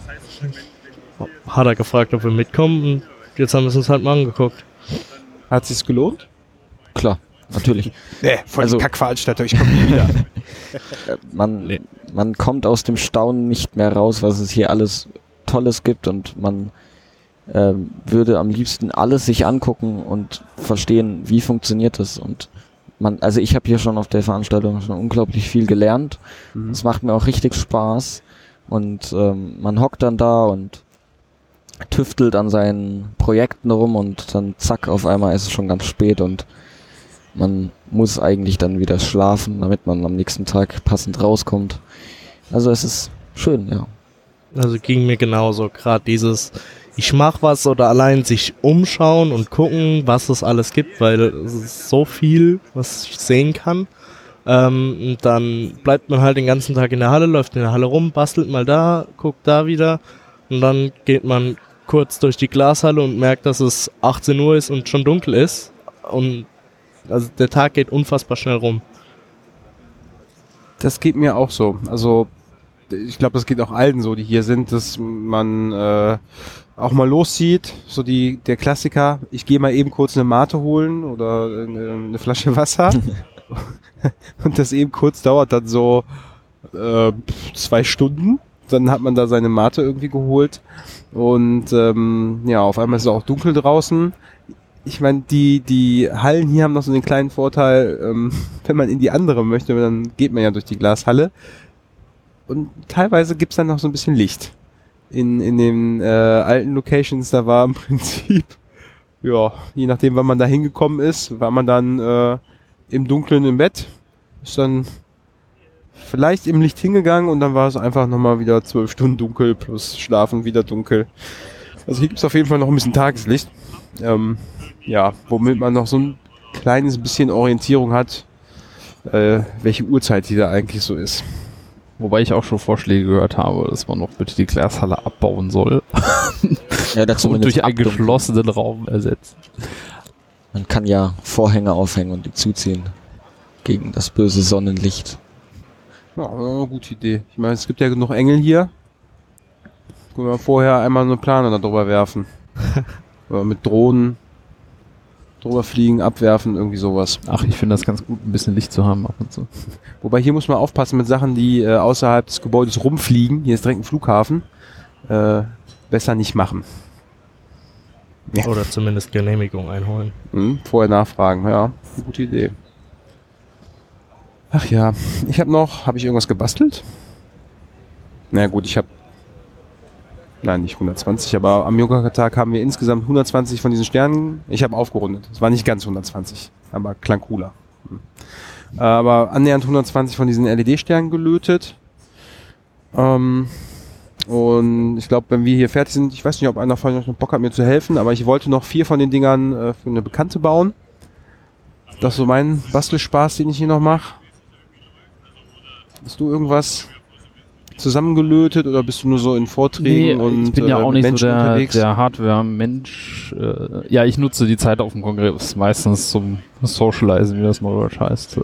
hat er gefragt, ob wir mitkommen und jetzt haben wir es uns halt mal angeguckt. Hat es sich gelohnt? Klar, natürlich. Voll also, die Kackveranstaltung, ich komme nie wieder. Man kommt aus dem Staunen nicht mehr raus, was es hier alles Tolles gibt und man würde am liebsten alles sich angucken und verstehen, wie funktioniert das. Und also ich habe hier schon auf der Veranstaltung schon unglaublich viel gelernt. Es macht mir auch richtig Spaß und man hockt dann da und tüftelt an seinen Projekten rum und dann zack, auf einmal ist es schon ganz spät und man muss eigentlich dann wieder schlafen, damit man am nächsten Tag passend rauskommt. Also es ist schön, ja. Also ging mir genauso. Gerade dieses, ich mach was oder allein sich umschauen und gucken, was es alles gibt, weil es ist so viel, was ich sehen kann. Und dann bleibt man halt den ganzen Tag in der Halle, läuft in der Halle rum, bastelt mal da, guckt da wieder und dann geht man kurz durch die Glashalle und merkt, dass es 18 Uhr ist und schon dunkel ist und also der Tag geht unfassbar schnell rum. Das geht mir auch so. Also ich glaube, das geht auch allen so, die hier sind, dass man auch mal loszieht. So der Klassiker, ich gehe mal eben kurz eine Mate holen oder eine Flasche Wasser. Und das eben kurz dauert dann so 2 Stunden. Dann hat man da seine Mate irgendwie geholt. Und ja, auf einmal ist es auch dunkel draußen. Ich meine, die Hallen hier haben noch so den kleinen Vorteil, wenn man in die andere möchte, dann geht man ja durch die Glashalle. Und teilweise gibt's dann noch so ein bisschen Licht. In den alten Locations, da war im Prinzip, ja, je nachdem, wann man da hingekommen ist, war man dann im Dunkeln im Bett, ist dann vielleicht im Licht hingegangen und dann war es einfach nochmal wieder 12 Stunden dunkel plus Schlafen wieder dunkel. Also hier gibt's auf jeden Fall noch ein bisschen Tageslicht. Ja, womit man noch so ein kleines bisschen Orientierung hat, welche Uhrzeit die da eigentlich so ist. Wobei ich auch schon Vorschläge gehört habe, dass man noch bitte die Glashalle abbauen soll. Ja, dazu und durch einen geschlossenen Raum ersetzen. Man kann ja Vorhänge aufhängen und die zuziehen gegen das böse Sonnenlicht. Ja, eine gute Idee. Ich meine, es gibt ja genug Engel hier. Können wir vorher einmal eine Plane da drüber werfen. Oder mit Drohnen. Drüber fliegen, abwerfen, irgendwie sowas. Ach, ich finde das ganz gut, ein bisschen Licht zu haben ab und zu. Wobei hier muss man aufpassen mit Sachen, die außerhalb des Gebäudes rumfliegen. Hier ist direkt ein Flughafen. Besser nicht machen. Ja. Oder zumindest Genehmigung einholen. Vorher nachfragen, ja. Gute Idee. Ach ja, habe ich irgendwas gebastelt? Na gut, nein, nicht 120, aber am Yoga-Tag haben wir insgesamt 120 von diesen Sternen. Ich habe aufgerundet. Es war nicht ganz 120, aber klang cooler. Aber annähernd 120 von diesen LED-Sternen gelötet. Und ich glaube, wenn wir hier fertig sind, ich weiß nicht, ob einer von euch noch Bock hat, mir zu helfen, aber ich wollte noch 4 von den Dingern für eine Bekannte bauen. Das ist so mein Bastelspaß, den ich hier noch mache. Hast du irgendwas zusammengelötet oder bist du nur so in Vorträgen? Nee, und ich bin ja auch nicht Menschen so der Hardware-Mensch. Ja, ich nutze die Zeit auf dem Kongress meistens zum Socializen, wie das Neudeutsch heißt.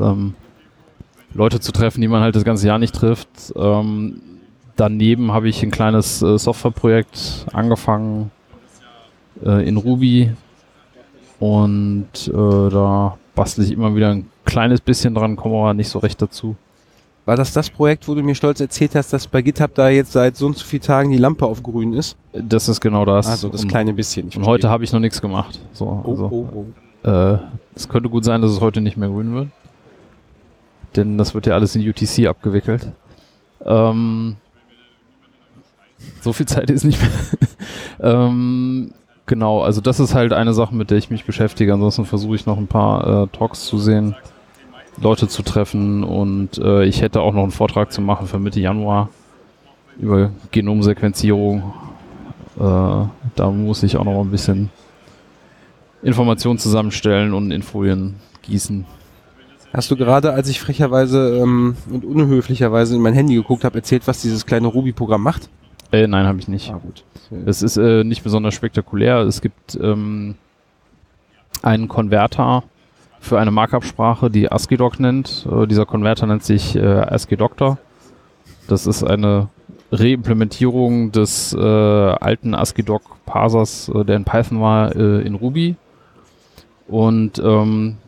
Leute zu treffen, die man halt das ganze Jahr nicht trifft. Daneben habe ich ein kleines Softwareprojekt angefangen in Ruby und da bastle ich immer wieder ein kleines bisschen dran, komme aber nicht so recht dazu. War das Projekt, wo du mir stolz erzählt hast, dass bei GitHub da jetzt seit so und so vielen Tagen die Lampe auf grün ist? Das ist genau das. Also das kleine bisschen. Und heute habe ich noch nichts gemacht. So, es könnte gut sein, dass es heute nicht mehr grün wird. denn das wird ja alles in UTC abgewickelt. So viel Zeit ist nicht mehr. Genau, also das ist halt eine Sache, mit der ich mich beschäftige. Ansonsten versuche ich noch ein paar Talks zu sehen, Leute zu treffen, und ich hätte auch noch einen Vortrag zu machen für Mitte Januar über Genomsequenzierung. Da muss ich auch noch ein bisschen Informationen zusammenstellen und in Folien gießen. Hast du gerade, als ich frecherweise und unhöflicherweise in mein Handy geguckt habe, erzählt, was dieses kleine Ruby-Programm macht? Nein, habe ich nicht. Ah, gut. Es ist nicht besonders spektakulär. Es gibt einen Konverter für eine Markup-Sprache, die ASCII-Doc nennt. Dieser Konverter nennt sich ASCII-Doctor. Das ist eine Reimplementierung des alten ASCII-Doc-Parsers, der in Python war, in Ruby. Und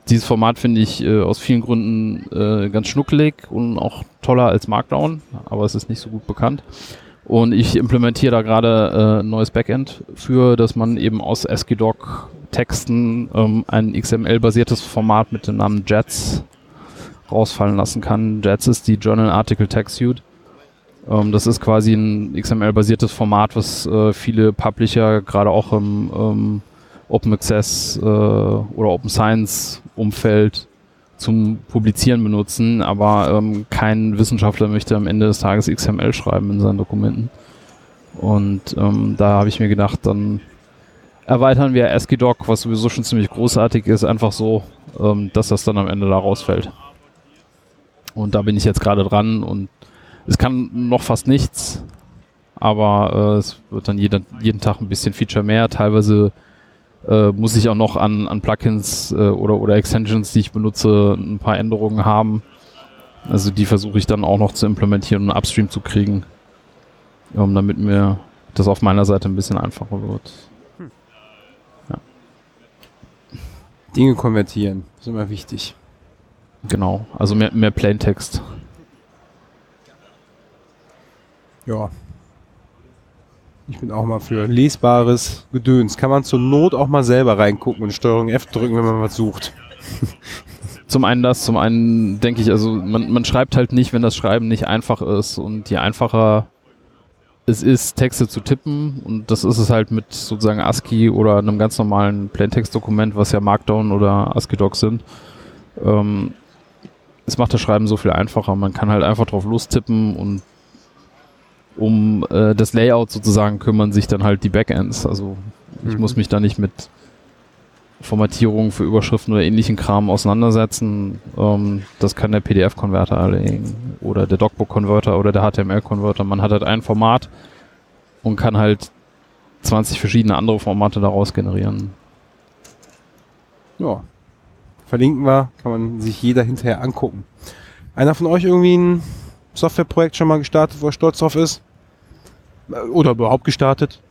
dieses Format finde ich aus vielen Gründen ganz schnuckelig und auch toller als Markdown, aber es ist nicht so gut bekannt. Und ich implementiere da gerade ein neues Backend für, dass man eben aus ASCII-Doc-Texten ein XML-basiertes Format mit dem Namen JATS rausfallen lassen kann. JATS ist die Journal-Article-Text-Suite. Das ist quasi ein XML-basiertes Format, was viele Publisher gerade auch im Open Access oder Open Science Umfeld zum Publizieren benutzen, aber kein Wissenschaftler möchte am Ende des Tages XML schreiben in seinen Dokumenten. Und da habe ich mir gedacht, dann erweitern wir ASCII-Doc, was sowieso schon ziemlich großartig ist, einfach so, dass das dann am Ende da rausfällt. Und da bin ich jetzt gerade dran, und es kann noch fast nichts, aber es wird dann jeden Tag ein bisschen Feature mehr, teilweise muss ich auch noch an Plugins oder Extensions, die ich benutze, ein paar Änderungen haben. Also die versuche ich dann auch noch zu implementieren und upstream zu kriegen, damit mir das auf meiner Seite ein bisschen einfacher wird. Ja. Dinge konvertieren, ist immer wichtig. Genau, also mehr Plaintext. Ja. Ich bin auch mal für lesbares Gedöns. Kann man zur Not auch mal selber reingucken und Steuerung F drücken, wenn man was sucht. Zum einen das, zum einen denke ich, also man schreibt halt nicht, wenn das Schreiben nicht einfach ist. Und je einfacher es ist, Texte zu tippen, und das ist es halt mit sozusagen ASCII oder einem ganz normalen Plaintext-Dokument, was ja Markdown oder ASCII-Doc sind, es macht das Schreiben so viel einfacher. Man kann halt einfach drauf lostippen, und um das Layout sozusagen kümmern sich dann halt die Backends. Also ich muss mich da nicht mit Formatierung für Überschriften oder ähnlichen Kram auseinandersetzen. Das kann der PDF-Konverter erledigen oder der Docbook-Konverter oder der HTML-Konverter. Man hat halt ein Format und kann halt 20 verschiedene andere Formate daraus generieren. Ja, verlinken wir, kann man sich jeder hinterher angucken. Einer von euch irgendwie ein Softwareprojekt schon mal gestartet, wo er stolz drauf ist? Oder überhaupt gestartet?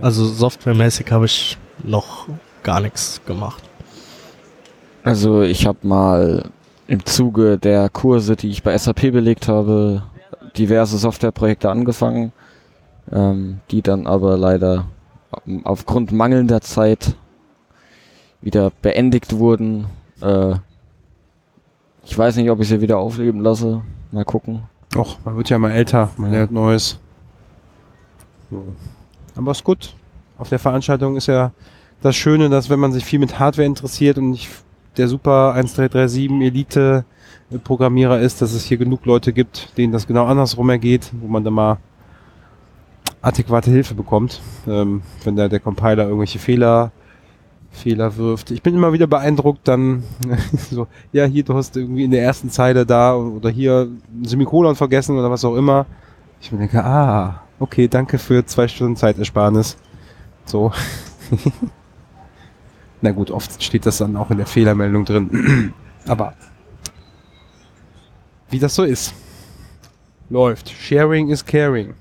Also softwaremäßig habe ich noch gar nichts gemacht. Also ich habe mal im Zuge der Kurse, die ich bei SAP belegt habe, diverse Softwareprojekte angefangen, die dann aber leider aufgrund mangelnder Zeit wieder beendigt wurden. Ich weiß nicht, ob ich sie wieder aufleben lasse. Mal gucken. Och, man wird ja mal älter, man lernt Neues. So. Aber ist gut. Auf der Veranstaltung ist ja das Schöne, dass wenn man sich viel mit Hardware interessiert und nicht der super 1337 Elite Programmierer ist, dass es hier genug Leute gibt, denen das genau andersrum ergeht, wo man dann mal adäquate Hilfe bekommt, wenn da der Compiler irgendwelche Fehler wirft. Ich bin immer wieder beeindruckt, dann so, ja, hier, du hast irgendwie in der ersten Zeile da oder hier ein Semikolon vergessen oder was auch immer. Ich mir denke, okay, danke für 2 Stunden Zeitersparnis. So. Na gut, oft steht das dann auch in der Fehlermeldung drin. Aber wie das so ist. Läuft. Sharing is caring.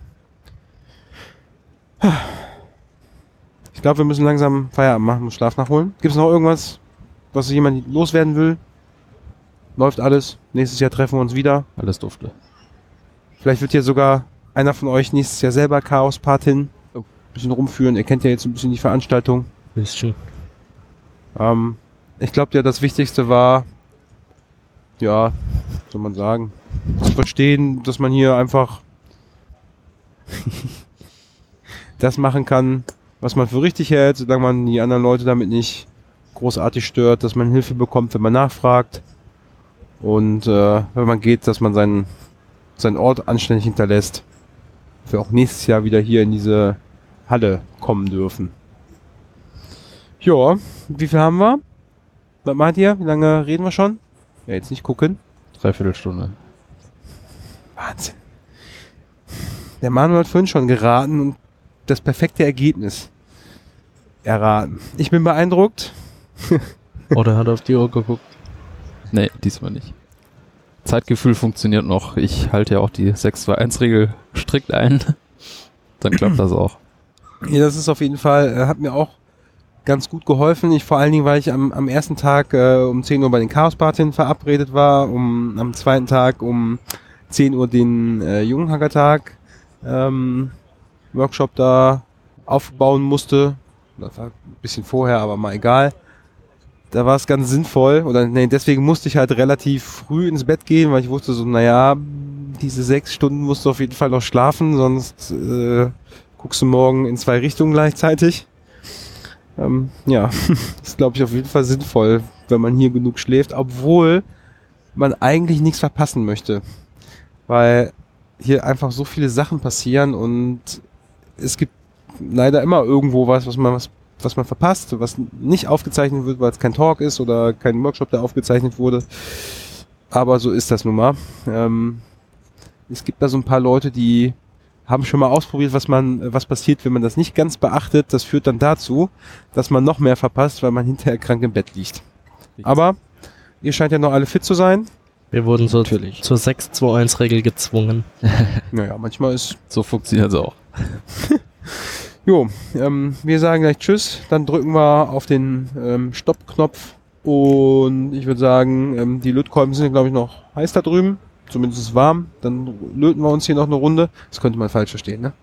Ich glaube, wir müssen langsam Feierabend machen, muss Schlaf nachholen. Gibt es noch irgendwas, was jemand loswerden will? Läuft alles. Nächstes Jahr treffen wir uns wieder. Alles dufte. Vielleicht wird hier sogar einer von euch nächstes Jahr selber Chaos-Partin. Ein bisschen rumführen. Ihr kennt ja jetzt ein bisschen die Veranstaltung. Bisschen. Ich glaube, das Wichtigste war, ja, soll man sagen, zu verstehen, dass man hier einfach das machen kann, was man für richtig hält, solange man die anderen Leute damit nicht großartig stört, dass man Hilfe bekommt, wenn man nachfragt und wenn man geht, dass man seinen Ort anständig hinterlässt, dass wir auch nächstes Jahr wieder hier in diese Halle kommen dürfen. Ja, wie viel haben wir? Was meint ihr? Wie lange reden wir schon? Ja, jetzt nicht gucken. 3/4 Stunde. Wahnsinn. Der Manuel hat vorhin schon geraten und das perfekte Ergebnis erraten. Ich bin beeindruckt. Oder hat er auf die Uhr geguckt? Nee, diesmal nicht. Zeitgefühl funktioniert noch. Ich halte ja auch die 6-2-1-Regel strikt ein. Dann klappt das auch. Ja, das ist auf jeden Fall, hat mir auch ganz gut geholfen. Vor allen Dingen, weil ich am ersten Tag um 10 Uhr bei den Chaos-Partnerinnen verabredet war, am zweiten Tag um 10 Uhr den Jungenhacker-Tag Workshop da aufbauen musste. Das war ein bisschen vorher, aber mal egal. Da war es ganz sinnvoll. Deswegen musste ich halt relativ früh ins Bett gehen, weil ich wusste so, naja, diese 6 Stunden musst du auf jeden Fall noch schlafen, sonst guckst du morgen in 2 Richtungen gleichzeitig. Ja, ist glaube ich auf jeden Fall sinnvoll, wenn man hier genug schläft, obwohl man eigentlich nichts verpassen möchte, weil hier einfach so viele Sachen passieren und es gibt leider immer irgendwo was man verpasst, was nicht aufgezeichnet wird, weil es kein Talk ist oder kein Workshop, der aufgezeichnet wurde. Aber so ist das nun mal. Es gibt da so ein paar Leute, die haben schon mal ausprobiert, was passiert, wenn man das nicht ganz beachtet. Das führt dann dazu, dass man noch mehr verpasst, weil man hinterher krank im Bett liegt. Aber ihr scheint ja noch alle fit zu sein. Wir wurden so natürlich zur 6-2-1-Regel gezwungen. Naja, manchmal ist... So funktioniert es auch. Jo, wir sagen gleich Tschüss, dann drücken wir auf den Stoppknopf und ich würde sagen, die Lötkolben sind glaube ich noch heiß da drüben, zumindest ist es warm, dann löten wir uns hier noch eine Runde. Das könnte man falsch verstehen, ne?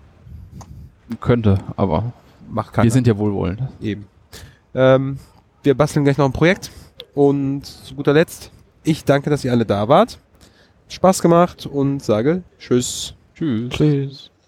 Könnte, aber macht keiner. Wir sind ja wohlwollend. Eben. Wir basteln gleich noch ein Projekt und zu guter Letzt, ich danke, dass ihr alle da wart. Spaß gemacht und sage Tschüss. Tschüss. Tschüss.